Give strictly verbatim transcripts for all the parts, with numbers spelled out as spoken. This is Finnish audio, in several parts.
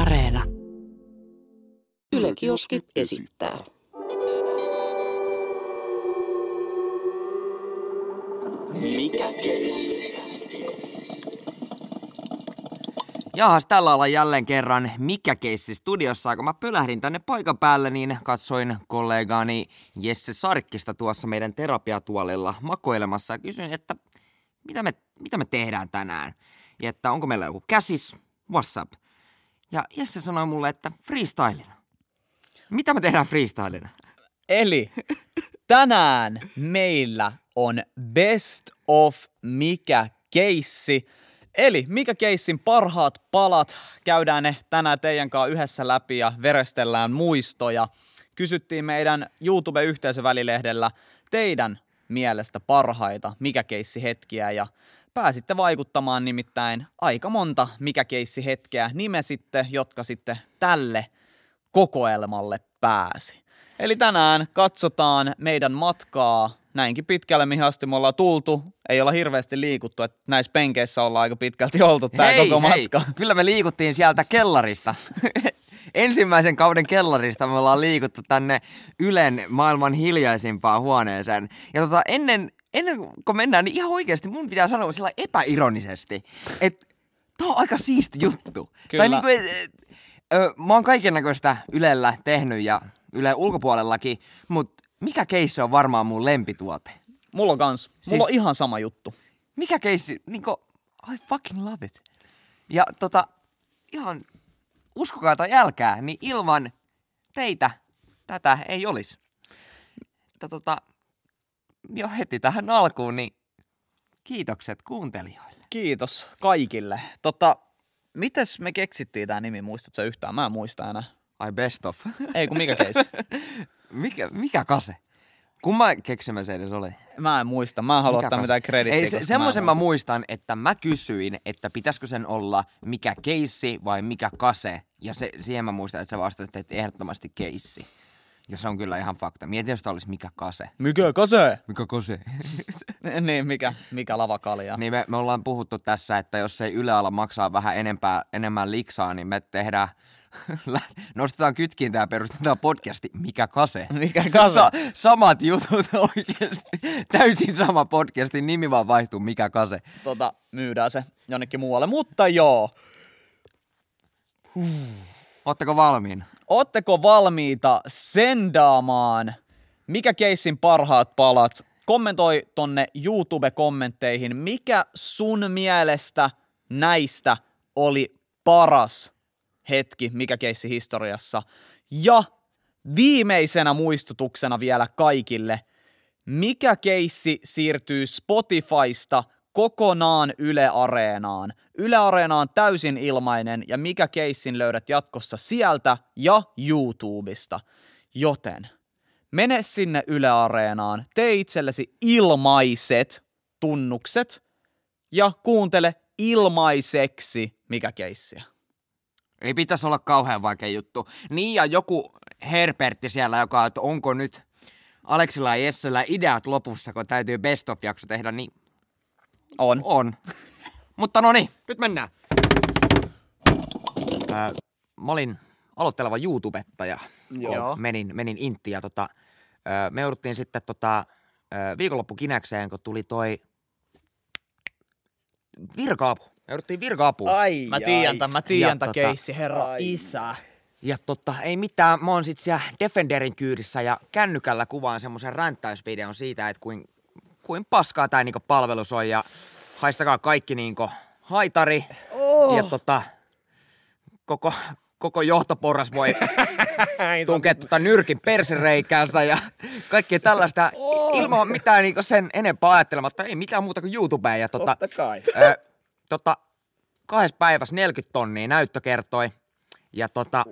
Areena. Yle Kioski esittää. Mikä keissi? Jaahas, tällä ollaan jälleen kerran Mikä keissi -studiossa. Kun mä pölähdin tänne paikan päälle, niin katsoin kollegaani Jesse Sarkkista tuossa meidän terapiatuolilla makoilemassa ja kysyin, että mitä me, mitä me tehdään tänään? Ja että onko meillä joku käsis? What's up? Ja Jesse sanoi mulle, että freestylina. Mitä me tehdään freestylina? Eli tänään meillä on best of Mikä keissi. Eli Mikä keissin parhaat palat, käydään ne tänään teidän kanssa yhdessä läpi ja verestellään muistoja. Kysyttiin meidän YouTube-yhteisövälilehdellä teidän mielestä parhaita Mikä keissi -hetkiä ja pääsitte vaikuttamaan, nimittäin aika monta Mikä keissi -hetkeä nimesitte, jotka sitten tälle kokoelmalle pääsi. Eli tänään katsotaan meidän matkaa näinkin pitkälle, mihin asti me ollaan tultu. Ei olla hirveästi liikuttu, että näissä penkeissä ollaan aika pitkälti oltu tää hei, koko hei. matka. Kyllä me liikuttiin sieltä kellarista. Ensimmäisen kauden kellarista me ollaan liikuttu tänne Ylen maailman hiljaisimpaan huoneeseen. Ja tota, ennen, ennen kuin mennään, niin ihan oikeasti mun pitää sanoa sillä epäironisesti, että tää on aika siisti juttu. Kyllä. Tai niin kuin, ö, mä oon kaikennäköistä Ylellä tehnyt ja Ylen ulkopuolellakin, mutta Mikä keissi on varmaan mun lempituote? Mulla on kans. Siis, mulla on ihan sama juttu. Mikä keissi? Niinku, I fucking love it. Ja tota, ihan uskokaa tai älkää, niin ilman teitä tätä ei olisi. Mutta tota, jo heti tähän alkuun, niin kiitokset kuuntelijoille. Kiitos kaikille. Tota, mites me keksittiin tää nimi? Muistatko sä yhtään? Mä en muista enää. I best of. Ei kun Mikä keissi. Mikä, mikä kase? Kun mä keksimä se edes oli? Mä en muista. Mä en halua ottaa mitään kredittiä. Se, semmoisen mä, mä muistan, että mä kysyin, että pitäisikö sen olla mikä keissi vai mikä kase. Ja se, siihen mä muistan, että sä vastasit, että ehdottomasti keissi. Ja se on kyllä ihan fakta. Mietin, jos tää olisi mikä kase. Mikä kase? Mikä kase? Niin, mikä, mikä lavakalja. Niin, me, me ollaan puhuttu tässä, että jos ei Yle ala maksaa vähän enempää, enemmän liksaa, niin me tehdään... Nostetaan kytkiintää ja perustetaan podcasti Mikä kase? Mikä kase? Sa- samat jutut oikeasti. Täysin sama podcastin nimi vaan vaihtuu Mikä kase? Tota, myydään se jonnekin muualle, mutta joo. Huh. Ootteko valmiina? Ootteko valmiita sendaamaan Mikä keissin parhaat palat? Kommentoi tonne YouTube-kommentteihin, mikä sun mielestä näistä oli paras hetki Mikä keissi historiassa. Ja viimeisenä muistutuksena vielä kaikille, Mikä keissi siirtyy Spotifysta kokonaan Yle Areenaan. Yle Areena on täysin ilmainen ja Mikä keissin löydät jatkossa sieltä ja YouTubesta. Joten mene sinne Yle Areenaan, tee itsellesi ilmaiset tunnukset ja kuuntele ilmaiseksi Mikä keissiä. Ei pitäisi olla kauhean vaikea juttu. Niin, ja joku Herbertti siellä, joka on, että onko nyt Aleksilla ja Jessellä ideat lopussa, kun täytyy best of -jakso tehdä, niin on. on. Mutta no niin, nyt mennään. Ää, mä olin aloitteleva YouTubettaja. Joo. Menin, menin inttiin ja tota, ää, me jouduttiin sitten tota, ää, viikonloppukinäkseen, kun tuli toi virka-apu. Me jouduttiin virka-apuun. Ai, mä tiedän tämän, mä tiedän tämän keissi, herra ai. Isä. Ja totta, ei mitään, mä oon sit siellä Defenderin kyydissä ja kännykällä kuvaan semmoisen ränttäysvideon siitä, että kuin, kuin paskaa tää niinku palvelus on ja haistakaa kaikki niinku haitari. Oh. Ja tota, koko, koko johtoporras voi tunkea tota nyrkin persereikäänsä ja kaikkea tällaista oh. ilman mitään niinku sen enempää ajattelematta, ei mitään muuta kuin YouTubea. Ja tota, totta kai. Äh, Tota, kahdessa päivässä neljäkymmentä tonnia näyttö kertoi. Ja tota,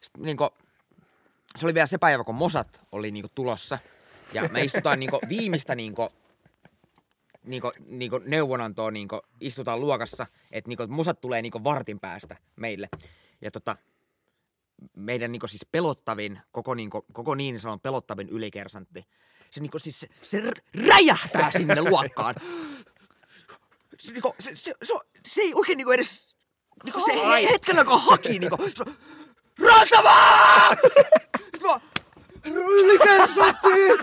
sit, niinku, se oli vielä se päivä, kun mosat oli niinku tulossa. Ja me istutaan niinku, viimeistä niinku, niinku, niinku neuvonantoa, niinku, istutaan luokassa, että niinku, mosat tulee niinku vartin päästä meille. Ja tota, meidän niinku, siis pelottavin, koko, niinku, koko niin sanon pelottavin ylikersantti, se, niinku, siis, se, se räjähtää sinne luokkaan. Se, se, se, se, se ei oikein niinku edes niinku se he, hetken aikaa haki niinku Rantamaa! Sitten mä ylikärsittiin!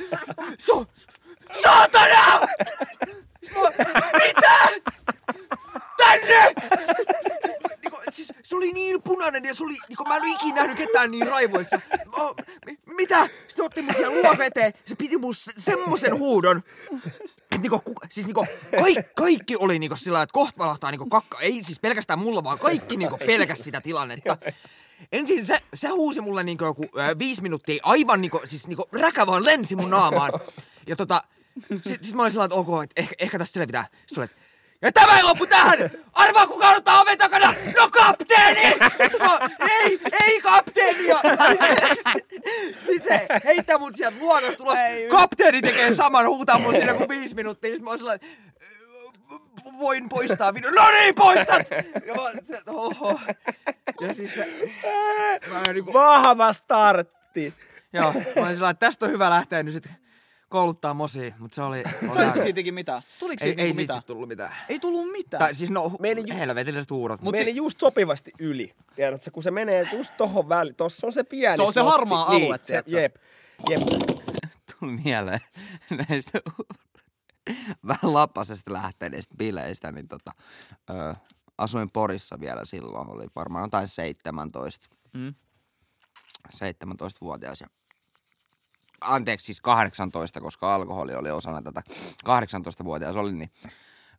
So, saatana! Sitten mä, mitä? Tänne! Niinku, siis se oli niin punainen ja se oli, niinku mä en ole ikinä nähnyt ketään niin raivoissa. Mä, m- mitä? Sitten otti mun siellä luoveteen, se piti mun semmosen huudon. Et niinku, siis niinku, kaikki, kaikki oli niinku sillä, että kohta valahtaa niinku kakka. Ei siis pelkästään mulla, vaan kaikki niinku pelkäs sitä tilannetta. Ensin se, se huusi mulle niinku joku äh, viisi minuuttia aivan niinku, siis niinku räkä vaan lensi mun naamaan. Ja tota, sit, sit mä olin sillä, että ok, et ehkä, ehkä tässä selvitään. Sitten olet, ja tämä ei loppu tähän! Arvaa kuka odottaa oven takana! No kapteeni! No, ei, ei kapteeni! Sitten se heittää mun sieltä luokasta ulos. Kapteeni tekee saman, huutaa mun siinä kuin viisi minuuttia. Sitten mä oon sellainen, voin poistaa video. No niin, poistat! Ja mä sieltä, oho. Ja siis se... Niinku... Vahva startti! Joo, mä oon sellainen, tästä on hyvä lähteä nyt sitten. Kouluttaa mosia, mutta se oli... Saitko se siitäkin mitään? Tuliko siitä ei, ei mitään? Ei siitä tullut mitään. Ei tullut mitään? Tai siis no, ju- helvetilliset huudot. Mut meni si- just sopivasti yli. Tiedätkö, kun se menee just tohon väliin. Tossa on se pieni se on se harmaa alue, tiedätkö? Niin, jep, jep. Tuli mieleen näistä vähän lapasesta lähteneistä bileistä, niin tota... Ö, asuin Porissa vielä silloin, oli varmaan tai seitsemäntoista. Mm. seitsemäntoistavuotias ja... Anteeksi, siis kahdeksantoista, koska alkoholi oli osana tätä. kahdeksantoistavuotias olin, niin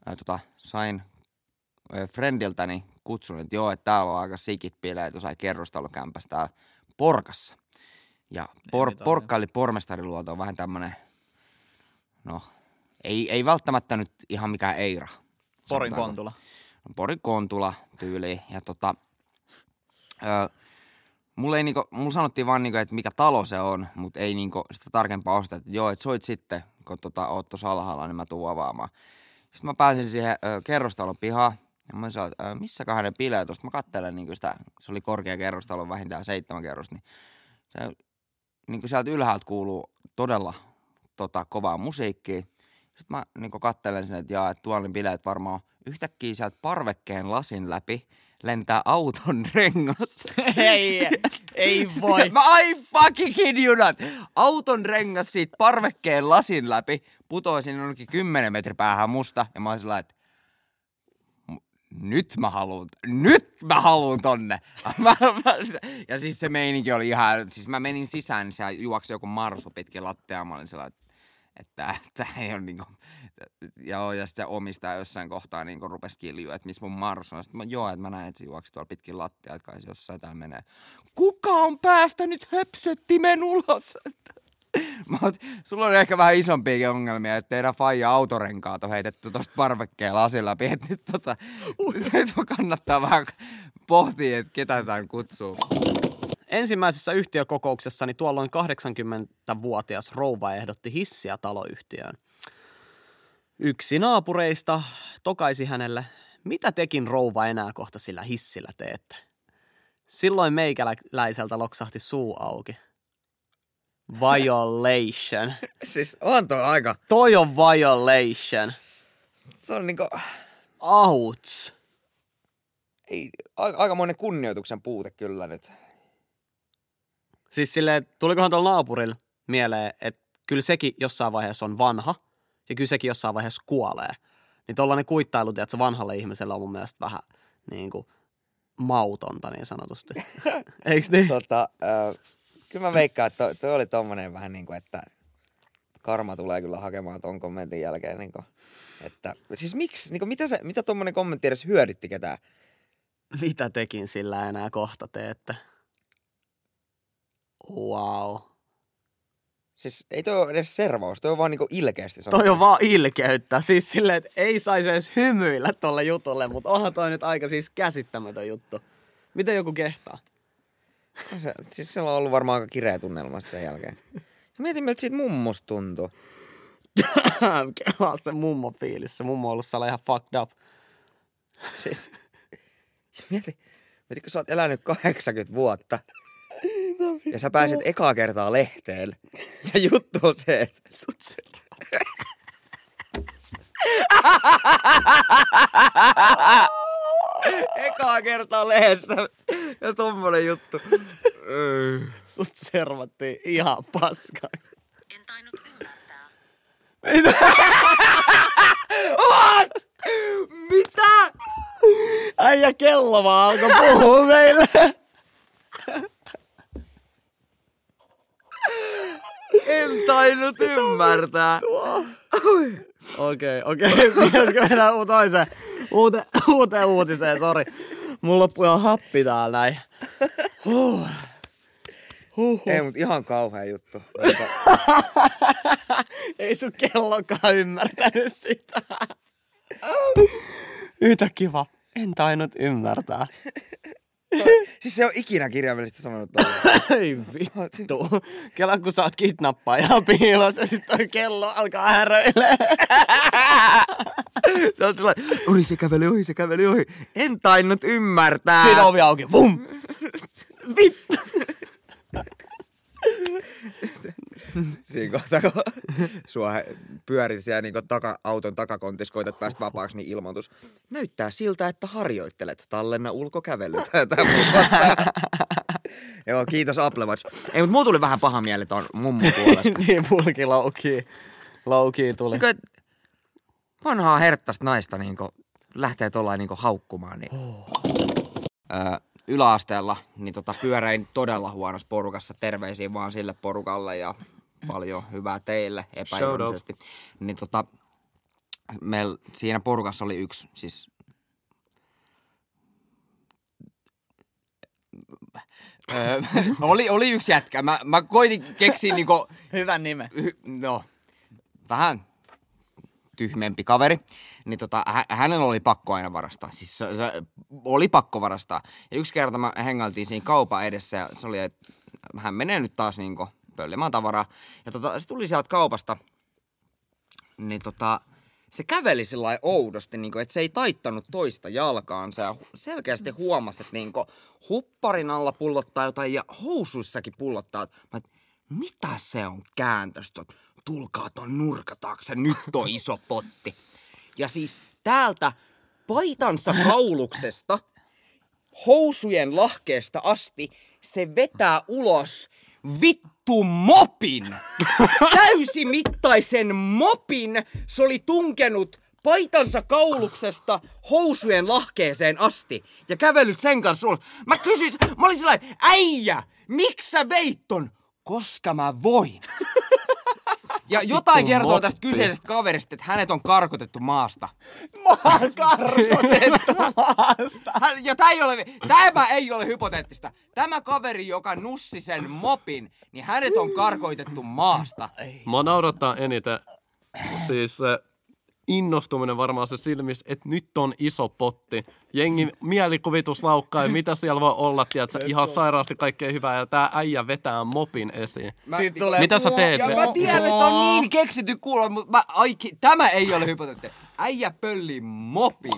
ää, tota, sain ää, friendiltäni kutsun, että joo, että täällä on aika sikit bileet, jossain kerrostalokämpässä täällä Porkassa. Ja por, Porkka oli pormestariluoto on vähän tämmönen, no, ei, ei välttämättä nyt ihan mikään Eira. Porin Kontula. Porin Kontula tyyli ja tota... Ää, Mulla, ei niinku, mulla sanottiin vaan, niinku, että mikä talo se on, mutta ei niinku sitä tarkempaa osata, että joo, että soit sitten, kun tota, oot tuossa alhaalla, niin mä tuun avaamaan. Sitten mä pääsin siihen ö, kerrostalon pihaan, ja mä sanoin, että missäköhän ne bileet tuosta. Mä katselen niinku sitä, se oli korkea kerrostalo, vähintään seitsemän kerrosta, niin se, niinku sieltä ylhäältä kuuluu todella tota, kovaa musiikkia. Sitten mä niinku katselen sinne, että jaa, että tuolla ne bileet varmaan yhtäkkiä sieltä parvekkeen lasin läpi, lentää auton rengas. Ei, ei voi. I fucking kid you not. Auton rengas siitä parvekkeen lasin läpi putoaa sinne jonnekin kymmenen metrin päähän musta. Ja mä oon sillä, että nyt mä haluun, nyt mä haluun tonne. Ja siis se meininki oli ihan, siis mä menin sisään, niin se juoksi joku marsu pitkin lattea. Mä olin sillä, että Että tämä ei ole niinku, joo, ja sitten se omistaja jossain kohtaa niinku rupesi kiljua, että missä mun marsu on. Sitten mä, joo, että mä näin, että se juoksi tuolla pitkin lattia, että kai se jossain täällä menee. Kuka on päästänyt höpsöttimen ulos? Mä oot, sulla on ehkä vähän isompiakin ongelmia, että teidän faija autorenkaat on heitetty tosta parvekkeen lasin läpi. Että nyt tota, nyt kannattaa vähän pohtia, että ketä tämän kutsuu. Ensimmäisessä yhtiökokouksessa niin tuolloin kahdeksankymmentävuotias rouva ehdotti hissiä taloyhtiöön. Yksi naapureista tokaisi hänelle, mitä tekin rouva enää kohta sillä hissillä teette? Silloin meikäläiseltä loksahti suu auki. Violation. Siis on toi aika. Toi on violation. Se on niinku... Ouch. Ei, aikamoinen kunnioituksen puute kyllä nyt. Siis silleen, tulikohan tuolla naapurilla mieleen, että kyllä sekin jossain vaiheessa on vanha ja kyllä sekin jossain vaiheessa kuolee. Niin tollainen kuittailu, tiedätkö, vanhalle ihmiselle on mun mielestä vähän niin kuin mautonta niin sanotusti. Eiks niin? Tota, äh, kyllä mä veikkaan, että toi oli tommonen vähän niin kuin, että karma tulee kyllä hakemaan ton kommentin jälkeen. Niin kuin, että, siis miksi, niin kuin, mitä, se, mitä tommonen kommentti edes hyödytti ketään? Mitä tekin sillä enää kohta teette? Wow. Siis ei toi ole edes servaus, toi on vaan niinku ilkeästi sanottu. Toi on vaan ilkeyttä, siis silleen, että ei saisi edes hymyillä tolle jutulle, mutta onhan toi nyt aika siis käsittämätön juttu. Miten joku kehtaa? No se, siis siellä on ollut varmaan aika kireä tunnelma sen jälkeen. Mietin, miltä siitä mummosta tuntuu. Kelaa se mummo fiilis, se mummo on ollut siellä ihan fucked up. Siis, mietin, mietin, kun sä oot elänyt kahdeksankymmentä vuotta. Ja sä pääset ekaa kertaa lehteen. Ja juttu on se, että sut serraa. Ekaa kertaa lehdessä. Ja tommonen juttu. Sut servattiin ihan paskaksi. En tainnut ymmärtää. Mitä? What? Mitä? Äijä kello vaan alkoi puhua meille. En tainnut ymmärtää. Okei, okei. Pitäisikö mennä toiseen? Uute, uuteen uutiseen, sori. Mulla loppui ihan happi täällä näin. Huh. Huh, huh. Ei, mut ihan kauhea juttu. Ei sun kellokaan ymmärtänyt sitä. Yhtä kiva. En tainnut ymmärtää. Siis se on ikinä kirjaimellisesti sanonut tuolla. Ei vittu. Kela kun sä oot kidnappaaja piilossa ja sit toi kello alkaa häröilee. Sä oot sellainen, ohi se käveli, ohi se käveli, ohi. En tainnut ymmärtää. Siinä ovi auki, vum. Vittu. Siinä kohtaa, kun sua pyörin siellä niin taka, auton takakontissa, koitat päästä vapaaksi, niin ilmoitus. Näyttää siltä, että harjoittelet. Tallenna ulkokävelyt. Joo, kiitos Apple Watch. Ei, mutta muu tuli vähän paha mieli ton mummun puolesta. Niin, mulki laukii. Laukii tuli. Niin, vanhaa herttaista naista niin lähtee tollain niin haukkumaan. Niin. Oh. Öö, yläasteella niin tota, pyörein todella huonossa porukassa. Terveisiä vaan sille porukalle ja paljon hyvää teille epäilyisesti. Niin tota, meillä siinä porukassa oli yksi siis... Öö, oli, oli yksi jätkä. Mä, mä koitin keksiä niinku... Hyvän nimen. Hy, no, vähän tyhmempi kaveri. Niin tota, hä- hänen oli pakko aina varastaa. Siis se, se oli pakko varastaa. Ja yksi kerta mä hengailtiin siinä kaupan edessä ja se oli, että hän menee nyt taas niinku pöllimään tavaraa. Ja tota, se tuli sieltä kaupasta, niin tota, se käveli sillai oudosti, niinku, että se ei taittanut toista jalkaansa. Ja selkeästi huomasi, että niinku, hupparin alla pullottaa jotain ja housuissakin pullottaa. Mä, mitä se on kääntöstä? Tulkaa ton nurka taakse, nyt on iso potti. Ja siis täältä paitansa kauluksesta, housujen lahkeesta asti, se vetää ulos vittu mopin. Täysimittaisen mopin se oli tunkenut paitansa kauluksesta housujen lahkeeseen asti. Ja kävelyt sen kanssa ulos. Mä kysyin, mä olin sellainen, äijä, miksi sä veit ton? Koska mä voin. Ja jotain kertoo tästä kyseisestä kaverista, että hänet on karkotettu maasta. Maa karkotettu maasta! Ja tämä ei ole, tämä ei ole hypoteettista. Tämä kaveri, joka nussi sen mopin, niin hänet on karkoitettu maasta. Mä naurattaa eniten. Siis innostuminen varmaan se silmissä, että nyt on iso potti. Jengi mielikuvituslaukkaa ja mitä siellä voi olla, tiedätkö, ihan sairaasti kaikkea hyvää ja tää äijä vetää mopin esiin. Mä, tulee, mitä sä teet? Ja mä tiedän, että on niin keksity kuulla, mutta mä, ai, tämä ei ole hypoteettinen. Äijä pölli mopin.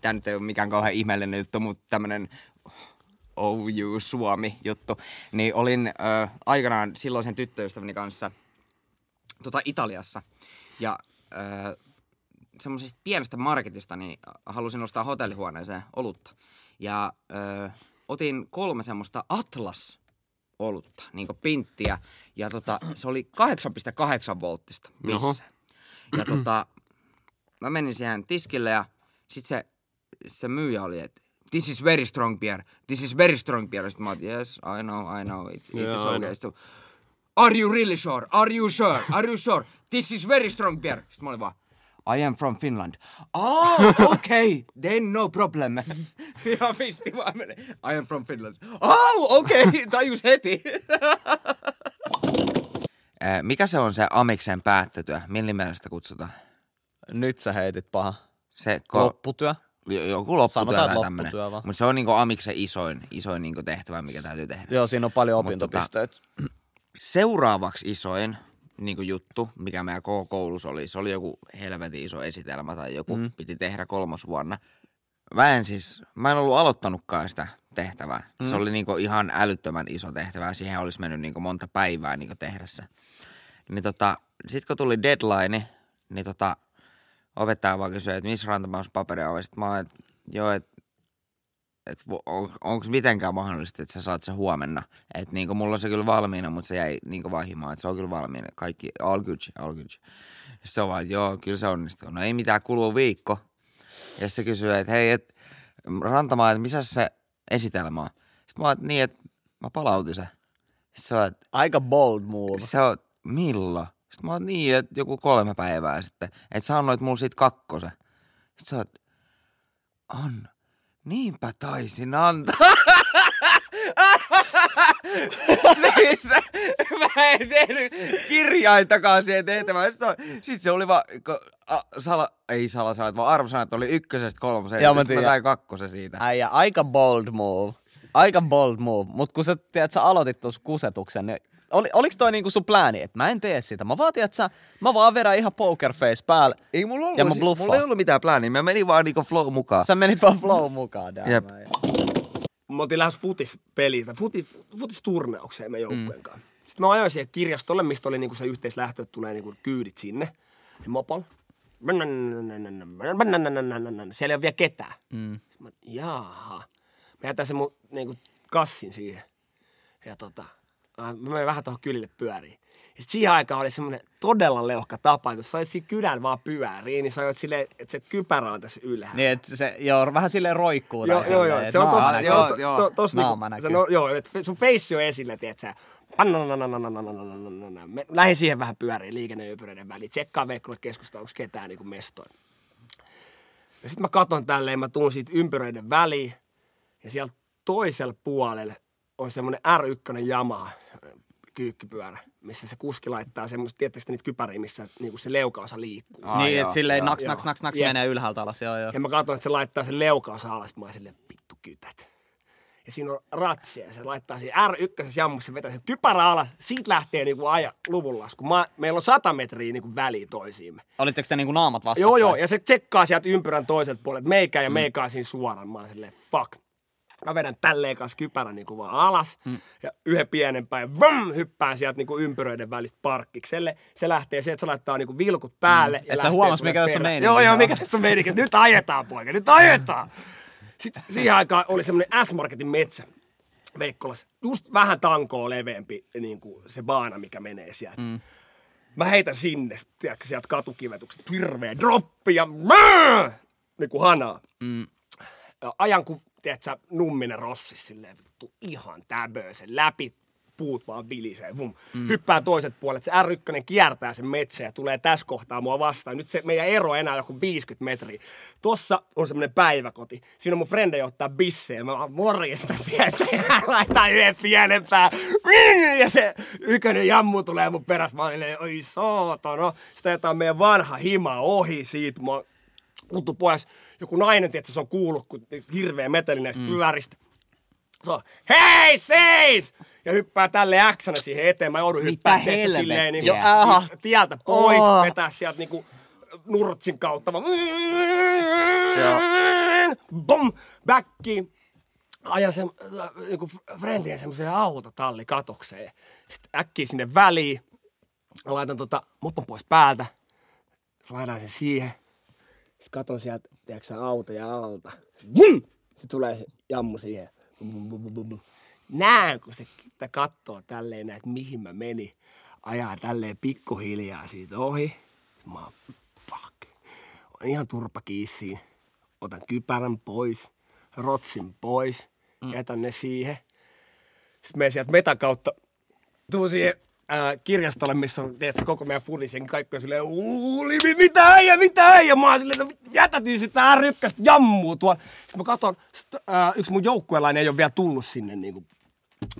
Tää nyt ei ole mikään kauhean ihmeellinen juttu, mutta tämmönen O U Suomi-juttu. Niin olin äh, aikanaan silloisen tyttöystäväni kanssa tota Italiassa ja Öö, semmoisesta pienestä marketista, niin halusin ostaa hotellihuoneeseen olutta. Ja öö, otin kolme semmoista Atlas-olutta, niin kuin pinttiä. Ja tota, se oli kahdeksan pilkku kahdeksan volttista. Ja tota, mä menin siihen tiskille ja sit se, se myyjä oli, että this is very strong beer, this is very strong beer. Ja sit mä oot, yes, I know, I know, it, yeah, it is okay. So, are you really sure? Are you sure? Are you sure? This is very strong beer. Sitten mä olin vaan, I am from Finland. Oh, okay. Then no problem. Ja pisti vaan menee. I am from Finland. Oh, okay. Tajus heti. Mikä se on se amiksen päättötyö? Millä mielestä kutsutaan? Nyt sä heitit paha. Se ko- lopputyö? Joku lopputyö tai tämmönen. Mutta se on niinku amiksen isoin, isoin niinku tehtävä, mikä täytyy tehdä. Joo, siinä on paljon opintopisteitä. Seuraavaksi isoin niinku juttu, mikä meidän koko koulussa oli, se oli joku helvetin iso esitelmä tai joku mm. piti tehdä kolmosvuonna. Mä en siis, mä en ollut aloittanutkaan sitä tehtävää. Mm. Se oli niinku ihan älyttömän iso tehtävä. Siihen olisi mennyt niinku monta päivää niinku tehdä se. Niin tota, sit kun tuli deadline, niin tota, opettaja vaan kysyi, että missä Rantamaa olisi paperia oli. Sitten mä oon, että joo, että että on, onko mitenkään mahdollista, että sä saat se huomenna. Että niinku mulla on se kyllä valmiina, mutta se jäi niinku vahimaan, että se on kyllä valmiina. Kaikki, all good, all good. Se on vaan, joo, kyllä se onnistuu. No ei mitään, kuluu viikko. Ja se kysyy, että hei, et, Rantamaa, että missä se esitelmä on? Sitten mä oon, niin, että mä palautin se. Se on, että, aika bold move. Se on, milloin? Sitten mä oon, niin, että joku kolme päivää sitten. Että sanoit mulle siitä kakkosen. Sitten sä oot, on, niinpä taisin antaa. Siis mä en tehnyt kirjaintakaan siihen tehtävään. Sitten se oli vaan, a, sala, ei salasanat, vaan arvosanat oli ykkösestä kolmoseen. Ja sitten mä sain kakkosen siitä. Äijä, aika bold move. Aika bold move. Mut kun sä, tiedät, sä aloitit tuossa kusetuksen, niin oli, oliks toi niinku sun plääni, että mä en tee sitä? Mä vaan, tiedät sä, mä vaan vedän ihan pokerface päälle. Ei mulla ollut, ja mä siis, mulla ei ollut mitään plääniä. Mä menin vaan niinku flow mukaan. Sä menit vaan flow mukaan. Jep. Mä oltiin lähes futispeliin, tai futis, futisturnaukseen meidän joukkueen kanssa. Mm. Sitten mä ajoin siihen kirjastolle, mistä oli niinku se yhteislähtö, että tulee niinku kyydit sinne. Ja mopal. Siellä ei ole vielä ketään. Mm. Sitten mä, jaaha. Mä jätän sen mun niinku kassin siihen. Ja tota, mä menen vähän tuohon kylille pyöriin. Ja sit siihen aikaan oli semmoinen todella leuhka tapa, että jos sä olet siinä kydän vaan pyöriin, niin sä olet silleen, että se kypärä on tässä ylhäällä. Niin, että se, joo, vähän silleen roikkuu. Joo, joo, joo. Se on tossa, joo, to, joo, to, tos naama niinku, näkyy. No, joo, että sun face on esillä, tietsä. Lähdin siihen vähän pyöriin liikenneympyröiden väliin. Tsekkaan Veikkola keskustaa, onko ketään niinku mestoin. Ja sit mä katon tälleen, mä tuun siitä ympyröiden väliin. Ja siellä toisella puolella on semmoinen är yksi Yamaha kyykkypyörä, missä se kuski laittaa semmoista, tietysti niitä kypäriä, missä niinku se leukaosa liikkuu. Ah, niin, että silleen naks, naks, naks, naks menee ylhäältä alas, joo, joo. Ja mä katson, että se laittaa sen leukaosa alas, mä oon silleen, vittu kytät. Ja siinä on ratsia, se laittaa siihen är yksi jammuksi, se vetää sen kypärä alas, siitä lähtee niinku aja luvunlasku. Mä, meillä on sata metriä niinku väliä toisiimme. Olitteko te niinku naamat vastakkain? Joo, joo, ja se tsekkaa sieltä ympyrän toiselta puolelta, meikä ja mm. meikä siinä suoraan, mä oon silleen, fuck. Mä vedän tälleen kanssa kypärän niin kuin vaan alas mm. ja yhden pienempään ja vöm, hyppään sieltä niin kuin ympyröiden välistä parkkikselle. Se lähtee sieltä, se laittaa niin kuin vilkut päälle. Mm. Että sä huomas, mikä tässä on meininki. Joo, joo, mikä tässä on meininki. Nyt ajetaan, poika, nyt ajetaan. Sitten siihen aikaan oli semmoinen S-Marketin metsä Veikkolassa. Just vähän tankoa leveämpi niin kuin se baana, mikä menee sieltä. Mm. Mä heitän sinne, tiedätkö, sieltä katukivetukset. Hirveä droppi ja mää! Niin kuin hanaa. Mm. Ja ajan kun... Tiedätkö, numminen rossi silleen vittu ihan täböö, sen läpi puut vaan vilisee, vum. Mm. Hyppää toiset puolet, se är yksi kiertää sen metsän ja tulee tässä kohtaa mua vastaan. Nyt se meidän ero enää joku viisikymmentä metriä. Tossa on semmonen päiväkoti. Siinä on mun frendejä ottaa bissejä. Mä vaan morjesta, tiedätkö, hän laittaa yhden pienempää. Ja se ykönen jammu tulee mun perässä. Mä olin, oi saatana. Sitä jätään meidän vanha hima ohi siitä. Mä Kuttu pois. Joku nainen, tietysti se on kuullut, kun hirveä meteli näistä mm. pyöristä. Se on, hei, seis! Ja hyppää tälle äksänä siihen eteen. Mä joudun hyppää tehty silleen niin kuin, tieltä pois, oh. vetää sieltä niin kuin nurtsin kautta. Vaan, bum, backiin. Ajan sen niin kuin frendien semmoiseen autotallikatokseen. Sitten äkkiä sinne väliin. Mä laitan tota mopon pois päältä. Sitten laitan sen siihen. Sitten katon sieltä, tiedätkö sä, autoja alta. Vum! Se tulee se jammu siihen. Bum, bum, bum, bum. Näen, kun se kattoo tälleen näin, että mihin mä menin. Ajaa tälleen pikkuhiljaa siitä ohi. Mä oon, fuck. On ihan turpa kiissiin. Otan kypärän pois, rotsin pois, mm. jätän ne siihen. Sitten menen sieltä metan kautta. Tuun siihen kirjastolle, missä on, tiedätkö, koko meidän funisenkin, kaikki on silleen, uuli, mitä äijä, mitä äijä, mä oon silleen, jätätin sitä rypkästä jammuu tuolla. Sitten mä katson, sit, ää, yksi mun joukkuelainen ei ole vielä tullut sinne niin kuin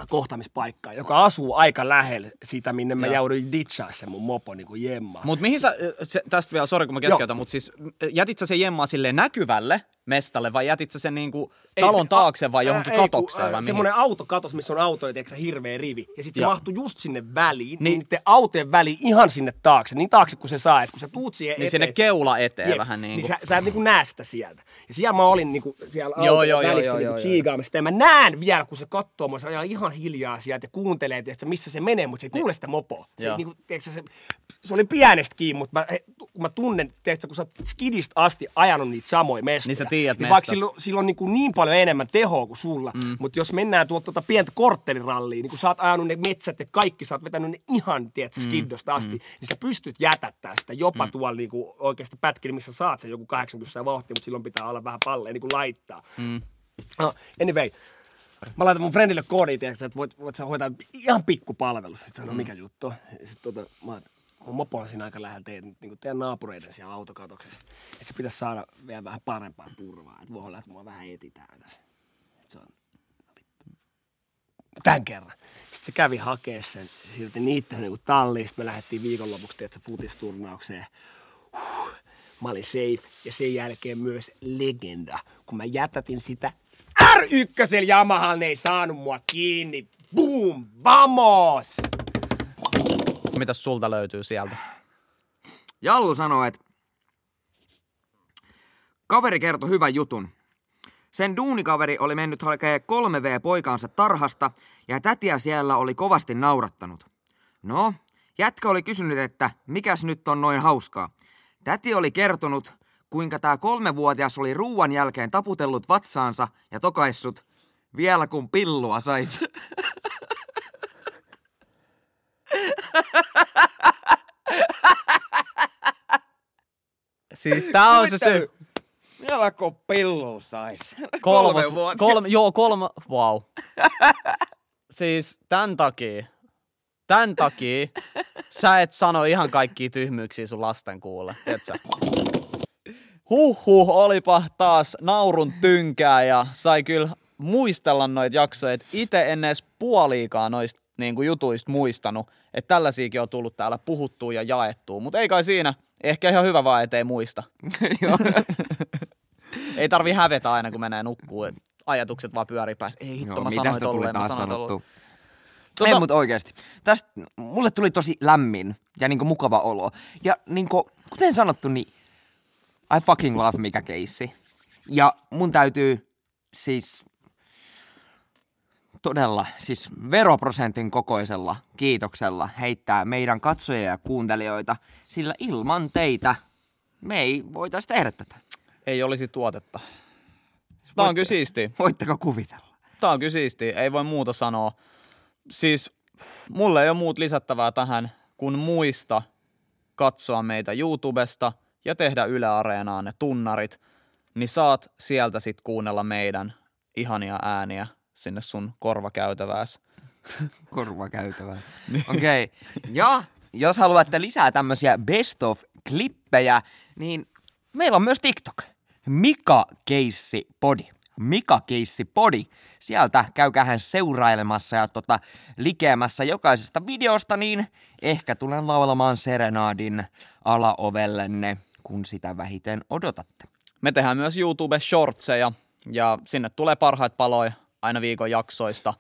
kohtaamispaikkaan, joka asuu aika lähellä sitä, minne mä jouduin ditchaa sen mun mopo niin kuin jemmaa. Mut mihin sä, se, tästä vielä, sori kun mä keskeytän, mutta siis jätit sä sen jemmaa silleen näkyvälle mestalle vai jätit sä sen niin kuin talon se, taakse vai johonkin katokseen? Äh, semmoinen autokatos, missä on autoja, tiedätkö sä, hirveä rivi. Ja sit se mahtuu just sinne väliin, niin niiden autojen väliin ihan sinne taakse, niin taakse kun se saa, että kun sä tuut siihen eteen. Niin sinne keula eteen jep, vähän niin kuin. Niin sä, sä et niin kuin näe sitä sieltä. Ja siellä mä olin niin kuin siellä autojen välissä niin kuin chiigaamassa. Ja mä näen vielä, kun se kattoo mua, se ajaa ihan hiljaa sieltä ja kuuntelee, että missä se menee, mutta se ei kuule sitä mopoa. Se, niin kuin, tiedätkö, se, se oli pienestä kiinni, mutta mä, kun mä tunnen, tiedätkö, kun sä oot skidistä asti ajanut niitä samoja mestoja. tiedät niin mestasta. Vaikka sillä on niin, niin paljon enemmän tehoa kuin sulla, mm. mutta jos mennään tuolta tuota pientä korttelirallia, niin kun sä oot ajanut ne metsät ja kaikki, sä oot vetänyt ne ihan, tiedät sä, skiddosta mm. asti, mm. niin sä pystyt jätättämään sitä jopa mm. tuolla niin oikeasta pätkillä, missä saat sen joku kahdeksankymmentä vauhtia, mutta silloin pitää olla vähän palleen niin laittaa. Mm. No, anyway. Mä laitan mun friendille koodiin, tiedätkö, että voit, voit sä hoitaa ihan pikkupalvelussa. Sitten sanoo, mm. mikä juttu on. Sitten tota, mä oon, mun mopo on siinä aika lähellä teidän, niin teidän naapureiden siellä autokatoksessa. Että se pitäisi saada vielä vähän parempaa turvaa. Että voi olla, että mua vähän etitään tässä. Se on tän kerran. Sitten se kävi hakee sen silti niitä niin talliin. Sitten me lähdettiin viikonlopuksi, tiedätkö, futisturnaukseen. Huh, mä olin safe. Ja sen jälkeen myös legenda. Kun mä jätätin sitä är yksi Yamaha, ne ei saanut mua kiinni. Boom! Vamos! Mitäs sulta löytyy sieltä? Jallu sanoo, että kaveri kertoi hyvän jutun. Sen duunikaveri oli mennyt hakemaan kolme vee-poikaansa tarhasta ja tätiä siellä oli kovasti naurattanut. No, jätkä oli kysynyt, että mikäs nyt on noin hauskaa. Täti oli kertonut, kuinka tää kolmevuotias oli ruuan jälkeen taputellut vatsaansa ja tokaissut, vielä kun pillua sais. Siis tää on se syy. Vielä kun pillua sais. Kolme vuotta. Joo, kolme. Vau. Wow. Siis tän takia. Tän takia sä et sano ihan kaikkia tyhmyyksiä sun lasten kuulle. Et sä. Huhhuh, olipa taas naurun tynkää ja sai kyllä muistella noita jaksoja, että itse en edes puoliikaan noista niinku jutuista muistanut, että tällaisiakin on tullut täällä puhuttua ja jaettua, mutta ei kai siinä, ehkä ihan hyvä vaan, ettei muista. Ei tarvi hävetä aina, kun menee nukkuun, ajatukset vaan pyörii päässä. Ei hitto, joo, mä sanoin tolleen, mä sanoin tolleen. Tota... Ei, mutta oikeesti. Tästä mulle tuli tosi lämmin ja niinku mukava olo ja niinku, kuten sanottu, niin I fucking love Mikä keissi. Ja mun täytyy siis todella, siis veroprosentin kokoisella kiitoksella heittää meidän katsojia ja kuuntelijoita, sillä ilman teitä me ei voitais tehdä tätä. Ei olisi tuotetta. Tää Voitte, on kyllä siistiä. Voitteko kuvitella? Tää on kyllä siistiä, ei voi muuta sanoa. Siis mulle ei ole muut lisättävää tähän, kun muista katsoa meitä YouTubesta ja tehdä Yle Areenaan ne tunnarit, niin saat sieltä sit kuunnella meidän ihania ääniä sinne sun korvakäytävääs. Korvakäytävää. Okei. Okay. Ja jos haluatte lisää tämmösiä best of -klippejä, niin meillä on myös TikTok. Mikä keissi podi. Mikä keissi podi. Sieltä käykäähän seurailemassa ja tota likeämässä jokaisesta videosta, niin ehkä tulen laulamaan serenaadin alaovellenne, kun sitä vähiten odotatte. Me tehdään myös YouTube-shortseja ja sinne tulee parhaat paloja aina viikon jaksoista,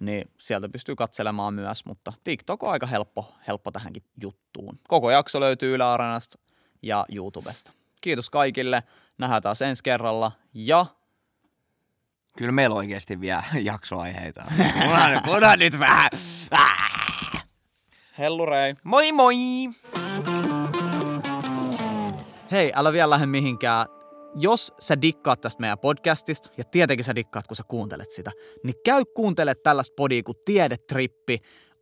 niin sieltä pystyy katselemaan myös, mutta TikTok on aika helppo, helppo tähänkin juttuun. Koko jakso löytyy Yle Areenasta ja YouTubesta. Kiitos kaikille, nähdään taas ensi kerralla ja... Kyllä meillä oikeasti vielä jaksoaiheita. Kunhan nyt vähän... Hellurei! Moi moi! Hei, älä vielä lähde mihinkään. Jos sä dikkaat tästä meidän podcastista, ja tietenkin sä dikkaat, kun sä kuuntelet sitä, niin käy kuuntele tällaista podia kuin Tiedetrippi.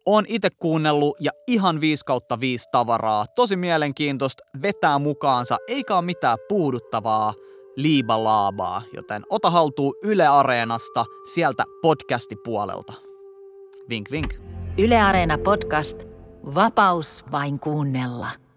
Oon itse kuunnellut ja ihan viisi kautta viisi tavaraa. Tosi mielenkiintoista, vetää mukaansa, eikä ole mitään puuduttavaa liibalaabaa. Joten ota haltuun Yle Areenasta sieltä podcastipuolelta. Vink vink. Yle Areena podcast. Vapaus vain kuunnella.